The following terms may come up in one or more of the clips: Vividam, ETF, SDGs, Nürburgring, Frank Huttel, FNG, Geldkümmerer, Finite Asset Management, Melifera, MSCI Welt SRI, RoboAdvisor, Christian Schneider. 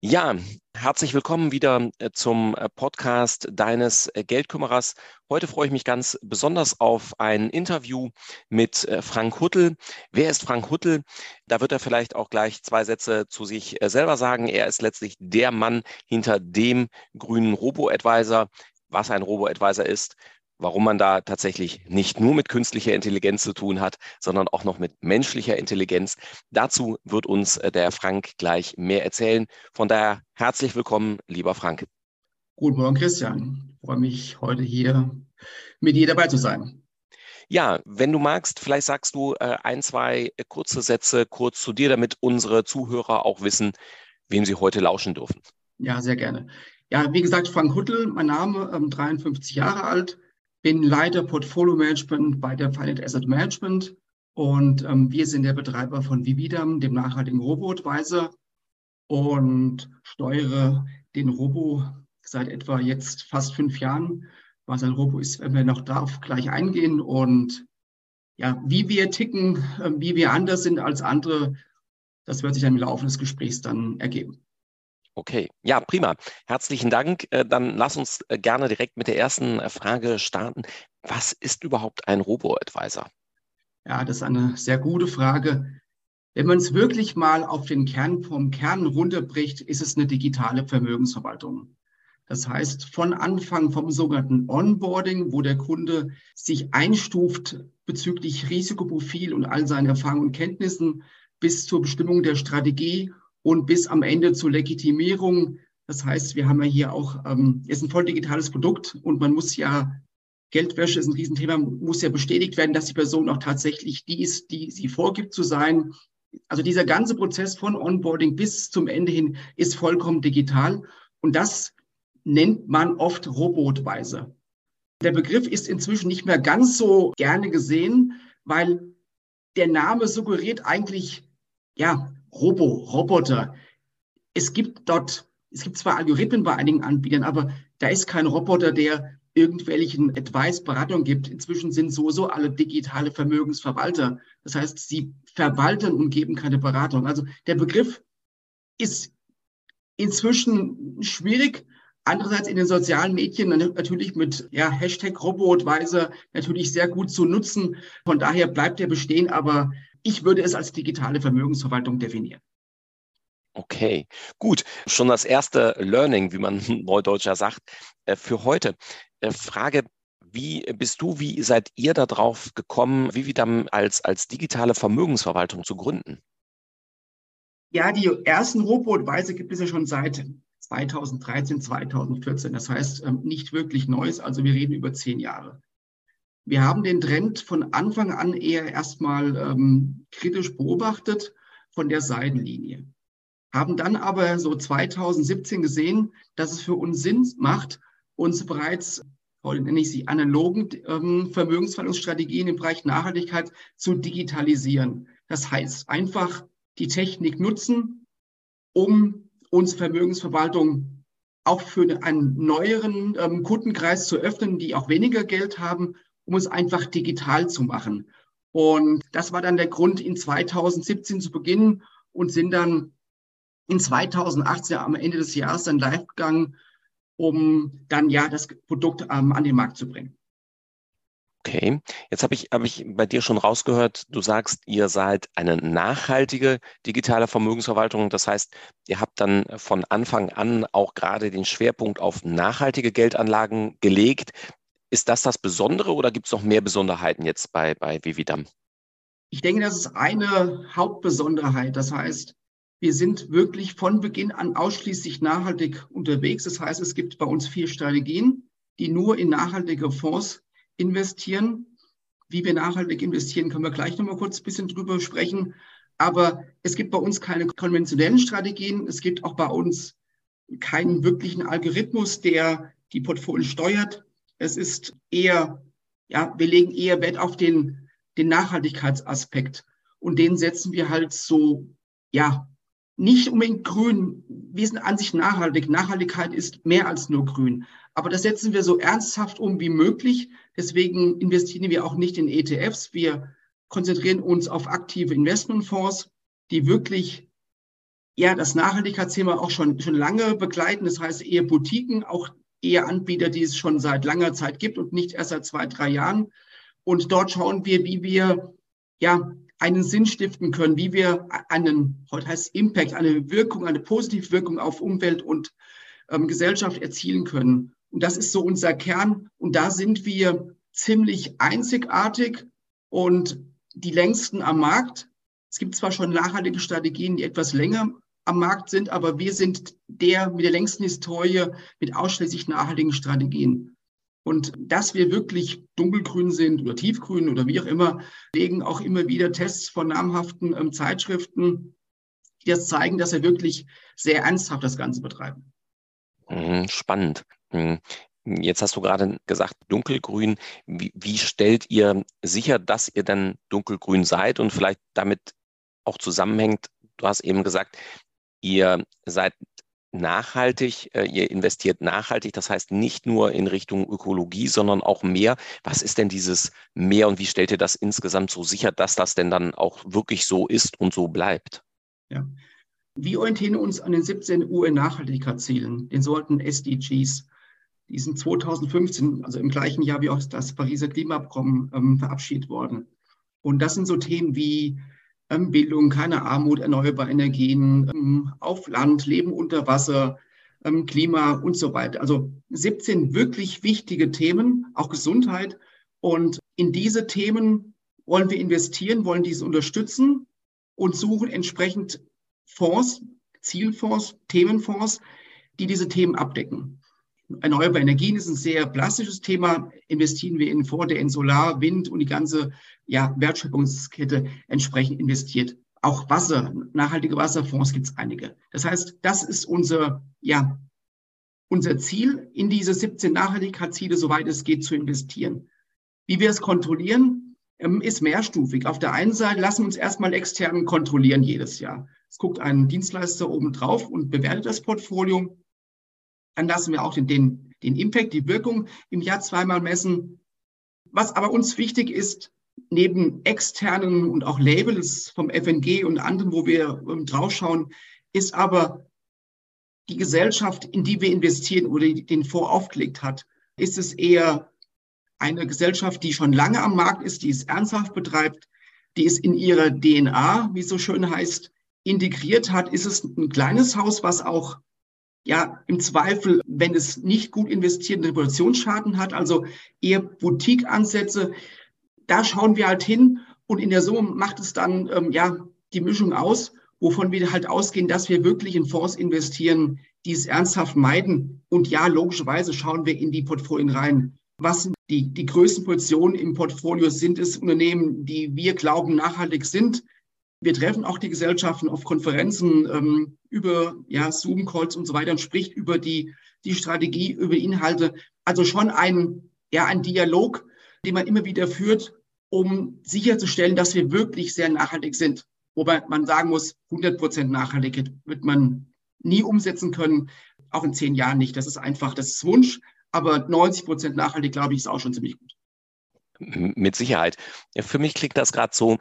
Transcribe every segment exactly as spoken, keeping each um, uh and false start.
Ja, herzlich willkommen wieder zum Podcast deines Geldkümmerers. Heute freue ich mich ganz besonders auf ein Interview mit Frank Huttel. Wer ist Frank Huttel? Da wird er vielleicht auch gleich zwei Sätze zu sich selber sagen. Er ist letztlich der Mann hinter dem grünen RoboAdvisor. Was ein RoboAdvisor ist, warum man da tatsächlich nicht nur mit künstlicher Intelligenz zu tun hat, sondern auch noch mit menschlicher Intelligenz. Dazu wird uns der Frank gleich mehr erzählen. Von daher herzlich willkommen, lieber Frank. Guten Morgen, Christian. Ich freue mich, heute hier mit dir dabei zu sein. Ja, wenn du magst, vielleicht sagst du ein, zwei kurze Sätze kurz zu dir, damit unsere Zuhörer auch wissen, wem sie heute lauschen dürfen. Ja, sehr gerne. Ja, wie gesagt, Frank Huttel, mein Name, dreiundfünfzig Jahre alt. Bin Leiter Portfolio Management bei der Finite Asset Management und ähm, wir sind der Betreiber von Vividam, dem nachhaltigen RoboAdvisor, und steuere den Robo seit etwa jetzt fast fünf Jahren. Was ein Robo ist, werden wir noch darauf gleich eingehen, und ja, wie wir ticken, äh, wie wir anders sind als andere, das wird sich dann im Laufe des Gesprächs dann ergeben. Okay, ja, prima. Herzlichen Dank. Dann lass uns gerne direkt mit der ersten Frage starten. Was ist überhaupt ein RoboAdvisor? Ja, das ist eine sehr gute Frage. Wenn man es wirklich mal auf den Kern vom Kern runterbricht, ist es eine digitale Vermögensverwaltung. Das heißt, von Anfang vom sogenannten Onboarding, wo der Kunde sich einstuft bezüglich Risikoprofil und all seinen Erfahrungen und Kenntnissen, bis zur Bestimmung der Strategie und bis am Ende zur Legitimierung. Das heißt, wir haben ja hier auch, ähm, ist ein voll digitales Produkt, und man muss ja, Geldwäsche ist ein Riesenthema, muss ja bestätigt werden, dass die Person auch tatsächlich die ist, die sie vorgibt zu sein. Also dieser ganze Prozess von Onboarding bis zum Ende hin ist vollkommen digital, und das nennt man oft RoboAdvisor. Der Begriff ist inzwischen nicht mehr ganz so gerne gesehen, weil der Name suggeriert eigentlich, ja, Robo, Roboter. Es gibt dort, es gibt zwar Algorithmen bei einigen Anbietern, aber da ist kein Roboter, der irgendwelchen Advice, Beratung gibt. Inzwischen sind sowieso alle digitale Vermögensverwalter. Das heißt, sie verwalten und geben keine Beratung. Also der Begriff ist inzwischen schwierig. Andererseits in den sozialen Medien natürlich mit ja, Hashtag RoboAdvisor natürlich sehr gut zu nutzen. Von daher bleibt der bestehen, aber ich würde es als digitale Vermögensverwaltung definieren. Okay, gut. Schon das erste Learning, wie man Neudeutscher sagt, für heute. Frage, wie bist du, wie seid ihr darauf gekommen, Vividam als, als digitale Vermögensverwaltung zu gründen? Ja, die ersten RoboAdvisor gibt es ja schon seit zweitausenddreizehn, zweitausendvierzehn. Das heißt, nicht wirklich Neues. Also wir reden über zehn Jahre. Wir haben den Trend von Anfang an eher erstmal ähm, kritisch beobachtet von der Seitenlinie. Haben dann aber so zweitausendsiebzehn gesehen, dass es für uns Sinn macht, uns bereits, heute nenne ich sie, analogen ähm, Vermögensverwaltungsstrategien im Bereich Nachhaltigkeit zu digitalisieren. Das heißt, einfach die Technik nutzen, um uns Vermögensverwaltung auch für einen neueren ähm, Kundenkreis zu öffnen, die auch weniger Geld haben, um es einfach digital zu machen. Und das war dann der Grund, in zweitausendsiebzehn zu beginnen, und sind dann in zweitausendachtzehn am Ende des Jahres dann live gegangen, um dann ja das Produkt ähm, an den Markt zu bringen. Okay, jetzt habe ich, hab ich bei dir schon rausgehört, du sagst, ihr seid eine nachhaltige digitale Vermögensverwaltung. Das heißt, ihr habt dann von Anfang an auch gerade den Schwerpunkt auf nachhaltige Geldanlagen gelegt. Ist das das Besondere, oder gibt es noch mehr Besonderheiten jetzt bei, bei Vividam? Ich denke, das ist eine Hauptbesonderheit. Das heißt, wir sind wirklich von Beginn an ausschließlich nachhaltig unterwegs. Das heißt, es gibt bei uns vier Strategien, die nur in nachhaltige Fonds investieren. Wie wir nachhaltig investieren, können wir gleich nochmal kurz ein bisschen drüber sprechen. Aber es gibt bei uns keine konventionellen Strategien. Es gibt auch bei uns keinen wirklichen Algorithmus, der die Portfolien steuert. Es ist eher, ja, wir legen eher Wert auf den, den Nachhaltigkeitsaspekt, und den setzen wir halt so, ja, nicht unbedingt grün. Wir sind an sich nachhaltig. Nachhaltigkeit ist mehr als nur grün. Aber das setzen wir so ernsthaft um wie möglich. Deswegen investieren wir auch nicht in E T Fs. Wir konzentrieren uns auf aktive Investmentfonds, die wirklich ja das Nachhaltigkeitsthema auch schon, schon lange begleiten. Das heißt eher Boutiquen, auch eher Anbieter, die es schon seit langer Zeit gibt und nicht erst seit zwei, drei Jahren. Und dort schauen wir, wie wir ja einen Sinn stiften können, wie wir einen, heute heißt es Impact, eine Wirkung, eine positive Wirkung auf Umwelt und ähm, Gesellschaft erzielen können. Und das ist so unser Kern. Und da sind wir ziemlich einzigartig und die längsten am Markt. Es gibt zwar schon nachhaltige Strategien, die etwas länger am Markt sind, aber wir sind der mit der längsten Historie mit ausschließlich nachhaltigen Strategien. Und dass wir wirklich dunkelgrün sind oder tiefgrün oder wie auch immer, legen auch immer wieder Tests von namhaften ähm, Zeitschriften, die das zeigen, dass wir wirklich sehr ernsthaft das Ganze betreiben. Spannend. Jetzt hast du gerade gesagt, dunkelgrün. Wie, wie stellt ihr sicher, dass ihr dann dunkelgrün seid und vielleicht damit auch zusammenhängt? Du hast eben gesagt, ihr seid nachhaltig, ihr investiert nachhaltig, das heißt nicht nur in Richtung Ökologie, sondern auch mehr. Was ist denn dieses Mehr und wie stellt ihr das insgesamt so sicher, dass das denn dann auch wirklich so ist und so bleibt? Ja. Wir orientieren uns an den siebzehn U N-Nachhaltigkeitszielen, den sogenannten S D Gs. Die sind zweitausendfünfzehn, also im gleichen Jahr wie auch das Pariser Klimaabkommen, ähm, verabschiedet worden. Und das sind so Themen wie Bildung, keine Armut, erneuerbare Energien, auf Land, Leben unter Wasser, Klima und so weiter. Also siebzehn wirklich wichtige Themen, auch Gesundheit. Und in diese Themen wollen wir investieren, wollen diese unterstützen und suchen entsprechend Fonds, Zielfonds, Themenfonds, die diese Themen abdecken. Erneuerbare Energien ist ein sehr plastisches Thema. Investieren wir in Fonds, der in Solar, Wind und die ganze ja, Wertschöpfungskette entsprechend investiert. Auch Wasser, nachhaltige Wasserfonds gibt es einige. Das heißt, das ist unser, ja, unser Ziel, in diese siebzehn Nachhaltigkeitsziele, soweit es geht, zu investieren. Wie wir es kontrollieren, ist mehrstufig. Auf der einen Seite lassen wir uns erstmal extern kontrollieren jedes Jahr. Es guckt ein Dienstleister oben drauf und bewertet das Portfolio. Dann lassen wir auch den, den, den Impact, die Wirkung im Jahr zweimal messen. Was aber uns wichtig ist, neben externen und auch Labels vom F N G und anderen, wo wir ähm, draufschauen, ist aber die Gesellschaft, in die wir investieren oder die den Fonds aufgelegt hat, ist es eher eine Gesellschaft, die schon lange am Markt ist, die es ernsthaft betreibt, die es in ihrer D N A, wie es so schön heißt, integriert hat. Ist es ein kleines Haus, was auch ja, im Zweifel, wenn es nicht gut investiert, einen Reputationsschaden hat, also eher Boutique-Ansätze, da schauen wir halt hin und in der Summe macht es dann ähm, ja die Mischung aus, wovon wir halt ausgehen, dass wir wirklich in Fonds investieren, die es ernsthaft meiden. Und ja, logischerweise schauen wir in die Portfolien rein. Was sind die, die größten Positionen im Portfolio? Sind es Unternehmen, die wir glauben nachhaltig sind? Wir treffen auch die Gesellschaften auf Konferenzen ähm, über ja, Zoom-Calls und so weiter und spricht über die, die Strategie, über Inhalte. Also schon ein, ja, ein Dialog, den man immer wieder führt, um sicherzustellen, dass wir wirklich sehr nachhaltig sind. Wobei man sagen muss, hundert Prozent Nachhaltigkeit wird man nie umsetzen können, auch in zehn Jahren nicht. Das ist einfach, das ist Wunsch, aber neunzig Prozent nachhaltig, glaube ich, ist auch schon ziemlich gut. Mit Sicherheit. Ja, für mich klingt das gerade so,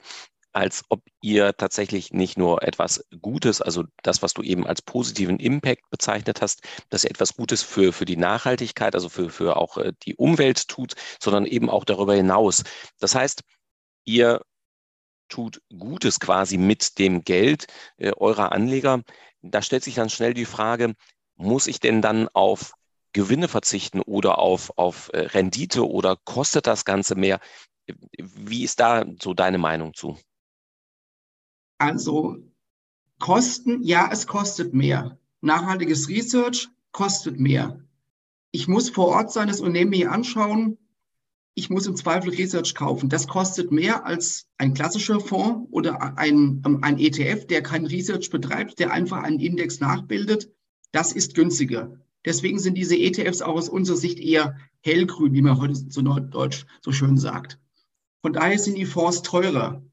als ob ihr tatsächlich nicht nur etwas Gutes, also das, was du eben als positiven Impact bezeichnet hast, dass ihr etwas Gutes für, für die Nachhaltigkeit, also für, für auch die Umwelt tut, sondern eben auch darüber hinaus. Das heißt, ihr tut Gutes quasi mit dem Geld äh, eurer Anleger. Da stellt sich dann schnell die Frage, muss ich denn dann auf Gewinne verzichten oder auf, auf Rendite oder kostet das Ganze mehr? Wie ist da so deine Meinung zu? Also Kosten, ja, es kostet mehr. Nachhaltiges Research kostet mehr. Ich muss vor Ort sein, das Unternehmen mir anschauen. Ich muss im Zweifel Research kaufen. Das kostet mehr als ein klassischer Fonds oder ein, ein E T F, der kein Research betreibt, der einfach einen Index nachbildet. Das ist günstiger. Deswegen sind diese E T Fs auch aus unserer Sicht eher hellgrün, wie man heute zu Norddeutsch so schön sagt. Von daher sind die Fonds teurer.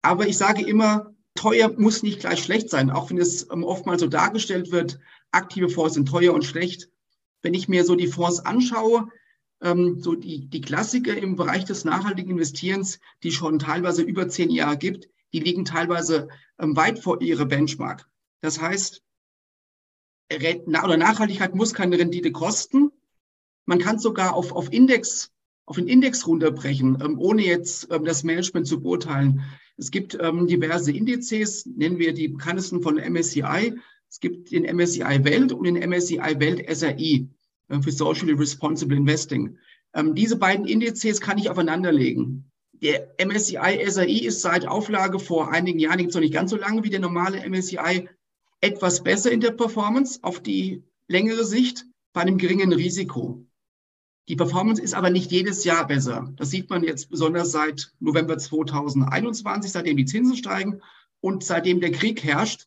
Aber ich sage immer, teuer muss nicht gleich schlecht sein, auch wenn es oftmals so dargestellt wird, aktive Fonds sind teuer und schlecht. Wenn ich mir so die Fonds anschaue, ähm, so die, die Klassiker im Bereich des nachhaltigen Investierens, die schon teilweise über zehn Jahre gibt, die liegen teilweise ähm, weit vor ihrer Benchmark. Das heißt, oder Nachhaltigkeit muss keine Rendite kosten. Man kann es sogar auf, auf Index, auf den Index runterbrechen, ähm, ohne jetzt ähm, das Management zu beurteilen. Es gibt ähm, diverse Indizes, nennen wir die bekanntesten von M S C I. Es gibt den M S C I Welt und den M S C I Welt S R I äh, für Socially Responsible Investing. Ähm, diese beiden Indizes kann ich aufeinanderlegen. Der M S C I S R I ist seit Auflage vor einigen Jahren, gibt es noch nicht ganz so lange wie der normale M S C I, etwas besser in der Performance auf die längere Sicht bei einem geringen Risiko. Die Performance ist aber nicht jedes Jahr besser. Das sieht man jetzt besonders seit November zweitausendeinundzwanzig, seitdem die Zinsen steigen und seitdem der Krieg herrscht,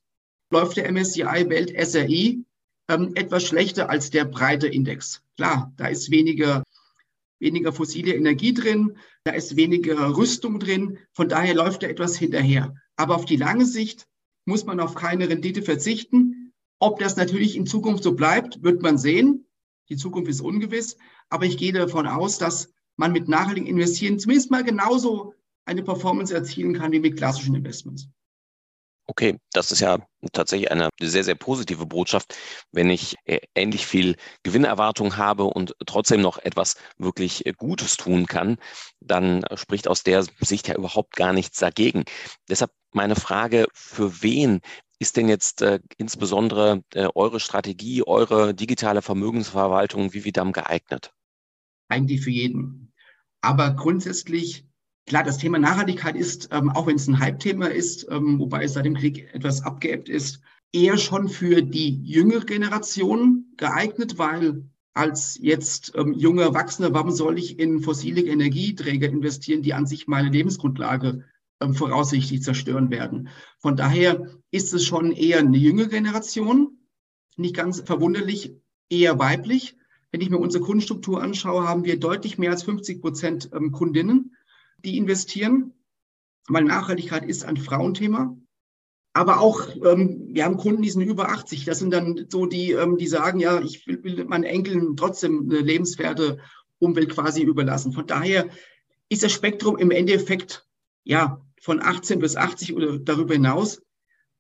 läuft der M S C I Welt S R I ähm, etwas schlechter als der breite Index. Klar, da ist weniger, weniger fossile Energie drin, da ist weniger Rüstung drin, von daher läuft er etwas hinterher. Aber auf die lange Sicht muss man auf keine Rendite verzichten. Ob das natürlich in Zukunft so bleibt, wird man sehen. Die Zukunft ist ungewiss, aber ich gehe davon aus, dass man mit nachhaltigem Investieren zumindest mal genauso eine Performance erzielen kann wie mit klassischen Investments. Okay, das ist ja tatsächlich eine sehr, sehr positive Botschaft, wenn ich ähnlich viel Gewinnerwartung habe und trotzdem noch etwas wirklich Gutes tun kann, dann spricht aus der Sicht ja überhaupt gar nichts dagegen. Deshalb meine Frage, für wen ist denn jetzt äh, insbesondere äh, eure Strategie, eure digitale Vermögensverwaltung Vividam geeignet? Eigentlich für jeden. Aber grundsätzlich, klar, das Thema Nachhaltigkeit ist, ähm, auch wenn es ein Hype-Thema ist, ähm, wobei es seit dem Krieg etwas abgeebbt ist, eher schon für die jüngere Generation geeignet, weil als jetzt ähm, junger Erwachsener, warum soll ich in fossile Energieträger investieren, die an sich meine Lebensgrundlage voraussichtlich zerstören werden. Von daher ist es schon eher eine jüngere Generation, nicht ganz verwunderlich, eher weiblich. Wenn ich mir unsere Kundenstruktur anschaue, haben wir deutlich mehr als fünfzig Prozent Kundinnen, die investieren, weil Nachhaltigkeit ist ein Frauenthema. Aber auch, wir haben Kunden, die sind über achtzig. Das sind dann so die, die sagen, ja, ich will, will meinen Enkeln trotzdem eine lebenswerte Umwelt quasi überlassen. Von daher ist das Spektrum im Endeffekt, ja, von achtzehn bis achtzig oder darüber hinaus.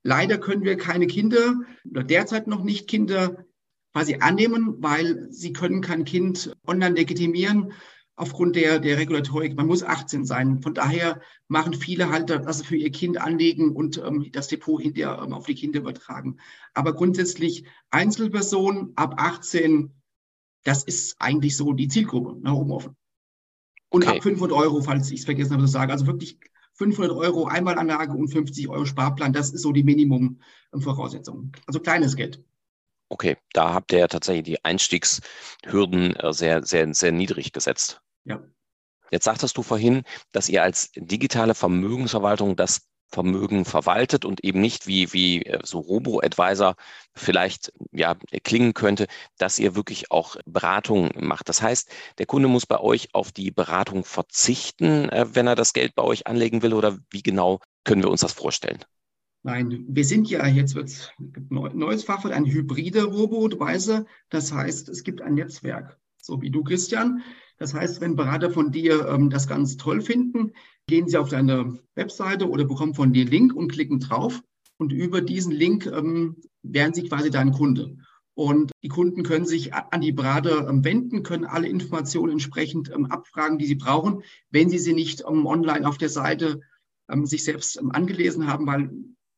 Leider können wir keine Kinder oder derzeit noch nicht Kinder quasi annehmen, weil sie können kein Kind online legitimieren aufgrund der, der Regulatorik. Man muss achtzehn sein. Von daher machen viele halt, dass sie für ihr Kind anlegen und ähm, das Depot hinterher ähm, auf die Kinder übertragen. Aber grundsätzlich Einzelpersonen ab achtzehn, das ist eigentlich so die Zielgruppe, nach oben offen. Und okay, ab fünfhundert Euro, falls ich es vergessen habe zu sagen. Also wirklich fünfhundert Euro Einmalanlage und fünfzig Euro Sparplan, das ist so die Minimum-Voraussetzung. Also kleines Geld. Okay, da habt ihr ja tatsächlich die Einstiegshürden sehr, sehr, sehr niedrig gesetzt. Ja. Jetzt sagtest du vorhin, dass ihr als digitale Vermögensverwaltung das Vermögen verwaltet und eben nicht wie, wie so RoboAdvisor vielleicht ja klingen könnte, dass ihr wirklich auch Beratung macht. Das heißt, der Kunde muss bei euch auf die Beratung verzichten, wenn er das Geld bei euch anlegen will, oder wie genau können wir uns das vorstellen? Nein, wir sind ja, jetzt wird es ein neues Fachwort, ein hybrider RoboAdvisor. Das heißt, es gibt ein Netzwerk, so wie du, Christian. Das heißt, wenn Berater von dir ähm, das ganz toll finden, gehen sie auf deine Webseite oder bekommen von dir einen Link und klicken drauf. Und über diesen Link ähm, werden sie quasi dein Kunde. Und die Kunden können sich an die Berater ähm, wenden, können alle Informationen entsprechend ähm, abfragen, die sie brauchen, wenn sie sie nicht ähm, online auf der Seite ähm, sich selbst ähm, angelesen haben, weil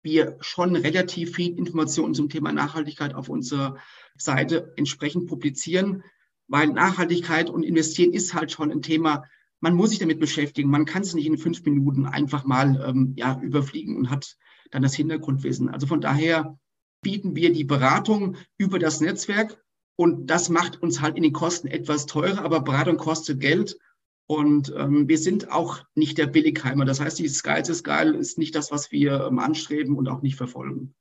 wir schon relativ viel Informationen zum Thema Nachhaltigkeit auf unserer Seite entsprechend publizieren. Weil Nachhaltigkeit und Investieren ist halt schon ein Thema, man muss sich damit beschäftigen. Man kann es nicht in fünf Minuten einfach mal ähm, ja, überfliegen und hat dann das Hintergrundwissen. Also von daher bieten wir die Beratung über das Netzwerk und das macht uns halt in den Kosten etwas teurer, aber Beratung kostet Geld und ähm, wir sind auch nicht der Billigheimer. Das heißt, die Sky is the Sky ist nicht das, was wir ähm, anstreben und auch nicht verfolgen.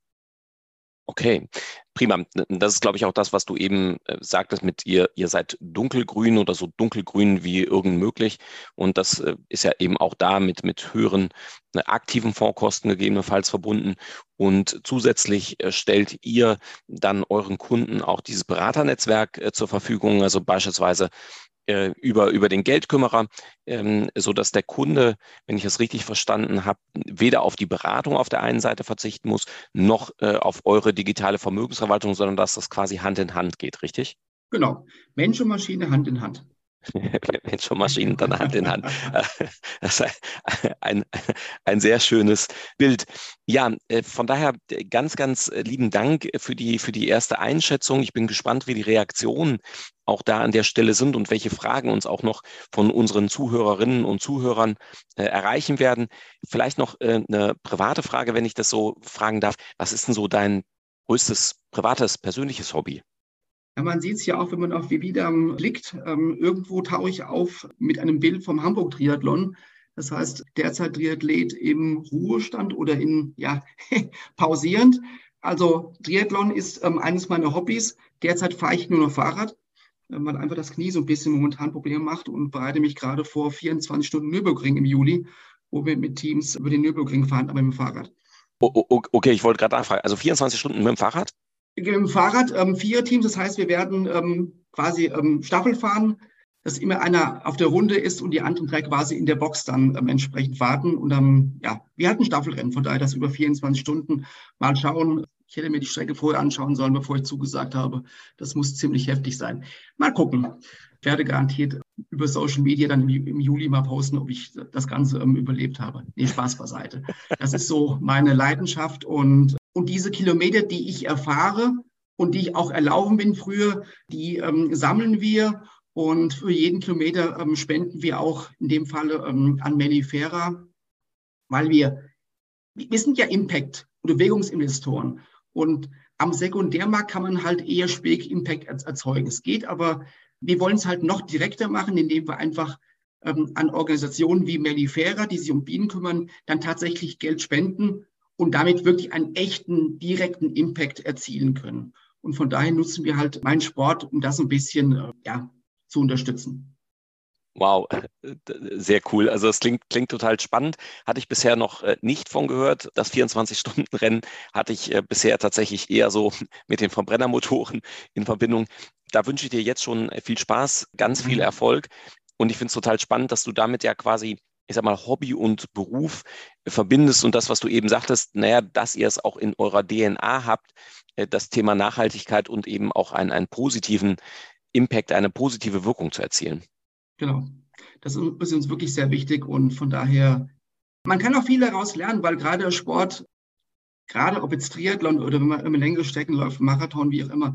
Okay, prima. Das ist, glaube ich, auch das, was du eben äh, sagtest mit ihr, ihr seid dunkelgrün oder so dunkelgrün wie irgend möglich. Und das äh, ist ja eben auch da mit, mit höheren äh, aktiven Fondskosten gegebenenfalls verbunden. Und zusätzlich äh, stellt ihr dann euren Kunden auch dieses Beraternetzwerk äh, zur Verfügung, also beispielsweise äh, über, über den Geldkümmerer, ähm, sodass der Kunde, wenn ich das richtig verstanden habe, weder auf die Beratung auf der einen Seite verzichten muss, noch äh, auf eure digitale Vermögensverwaltung, sondern dass das quasi Hand in Hand geht, richtig? Genau. Mensch und Maschine Hand in Hand. Mensch und Maschinen dann Hand in Hand. Das ist ein, ein sehr schönes Bild. Ja, von daher ganz, ganz lieben Dank für die, für die erste Einschätzung. Ich bin gespannt, wie die Reaktionen auch da an der Stelle sind und welche Fragen uns auch noch von unseren Zuhörerinnen und Zuhörern äh, erreichen werden. Vielleicht noch äh, eine private Frage, wenn ich das so fragen darf. Was ist denn so dein größtes privates, persönliches Hobby? Ja, man sieht es ja auch, wenn man auf Vividam blickt. Ähm, irgendwo tauche ich auf mit einem Bild vom Hamburg-Triathlon. Das heißt, derzeit Triathlet im Ruhestand oder in, ja, pausierend. Also Triathlon ist ähm, eines meiner Hobbys. Derzeit fahre ich nur noch Fahrrad, äh, weil einfach das Knie so ein bisschen momentan Probleme macht und bereite mich gerade vor vierundzwanzig Stunden Nürburgring im Juli, wo wir mit Teams über den Nürburgring fahren, aber mit dem Fahrrad. Oh, oh, okay, ich wollte gerade nachfragen. Also vierundzwanzig Stunden mit dem Fahrrad? Mit dem Fahrrad, ähm, vier Teams, das heißt, wir werden ähm, quasi ähm, Staffel fahren, dass immer einer auf der Runde ist und die anderen drei quasi in der Box dann ähm, entsprechend warten. Und dann, ja, wir hatten Staffelrennen, von daher das über vierundzwanzig Stunden. Mal schauen, ich hätte mir die Strecke vorher anschauen sollen, bevor ich zugesagt habe. Das muss ziemlich heftig sein. Mal gucken, ich werde garantiert über Social Media dann im Juli mal posten, ob ich das Ganze ähm, überlebt habe. Nee, Spaß beiseite. Das ist so meine Leidenschaft und Und diese Kilometer, die ich erfahre und die ich auch erlaufen bin früher, die ähm, sammeln wir. Und für jeden Kilometer ähm, spenden wir auch in dem Falle ähm, an Melifera, weil wir, wir sind ja Impact- und Bewegungsinvestoren. Und am Sekundärmarkt kann man halt eher spät Impact erzeugen. Es geht, aber wir wollen es halt noch direkter machen, indem wir einfach ähm, an Organisationen wie Melifera, die sich um Bienen kümmern, dann tatsächlich Geld spenden und damit wirklich einen echten, direkten Impact erzielen können. Und von daher nutzen wir halt meinen Sport, um das ein bisschen, ja, zu unterstützen. Wow, sehr cool. Also das klingt, klingt total spannend. Hatte ich bisher noch nicht von gehört. Das vierundzwanzig-Stunden-Rennen hatte ich bisher tatsächlich eher so mit den Verbrennermotoren in Verbindung. Da wünsche ich dir jetzt schon viel Spaß, ganz viel Erfolg. Und ich finde es total spannend, dass du damit ja quasi, ich sag mal, Hobby und Beruf verbindest und das, was du eben sagtest, naja, dass ihr es auch in eurer D N A habt, das Thema Nachhaltigkeit und eben auch einen, einen positiven Impact, eine positive Wirkung zu erzielen. Genau, das ist uns wirklich sehr wichtig und von daher, man kann auch viel daraus lernen, weil gerade Sport, gerade ob jetzt Triathlon oder wenn man längere Strecken läuft, Marathon, wie auch immer,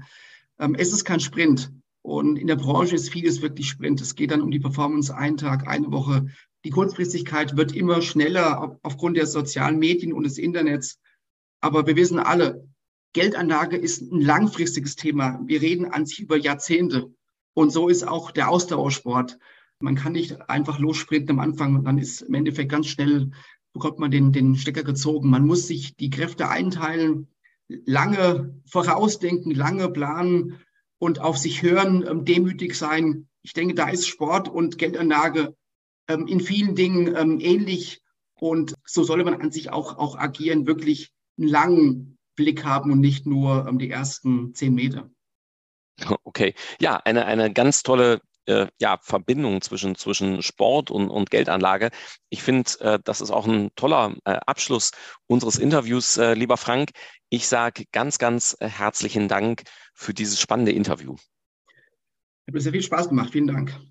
es ist kein Sprint und in der Branche ist vieles wirklich Sprint. Es geht dann um die Performance, einen Tag, eine Woche. Die Kurzfristigkeit wird immer schneller aufgrund der sozialen Medien und des Internets. Aber wir wissen alle, Geldanlage ist ein langfristiges Thema. Wir reden an sich über Jahrzehnte. Und so ist auch der Ausdauersport. Man kann nicht einfach lossprinten am Anfang und dann ist im Endeffekt ganz schnell, bekommt man den, den Stecker gezogen. Man muss sich die Kräfte einteilen, lange vorausdenken, lange planen und auf sich hören, demütig sein. Ich denke, da ist Sport und Geldanlage in vielen Dingen ähnlich und so soll man an sich auch, auch agieren, wirklich einen langen Blick haben und nicht nur die ersten zehn Meter. Okay, ja, eine, eine ganz tolle äh, ja, Verbindung zwischen, zwischen Sport und, und Geldanlage. Ich finde, äh, das ist auch ein toller äh, Abschluss unseres Interviews, äh, lieber Frank. Ich sage ganz, ganz herzlichen Dank für dieses spannende Interview. Hat mir sehr viel Spaß gemacht, vielen Dank.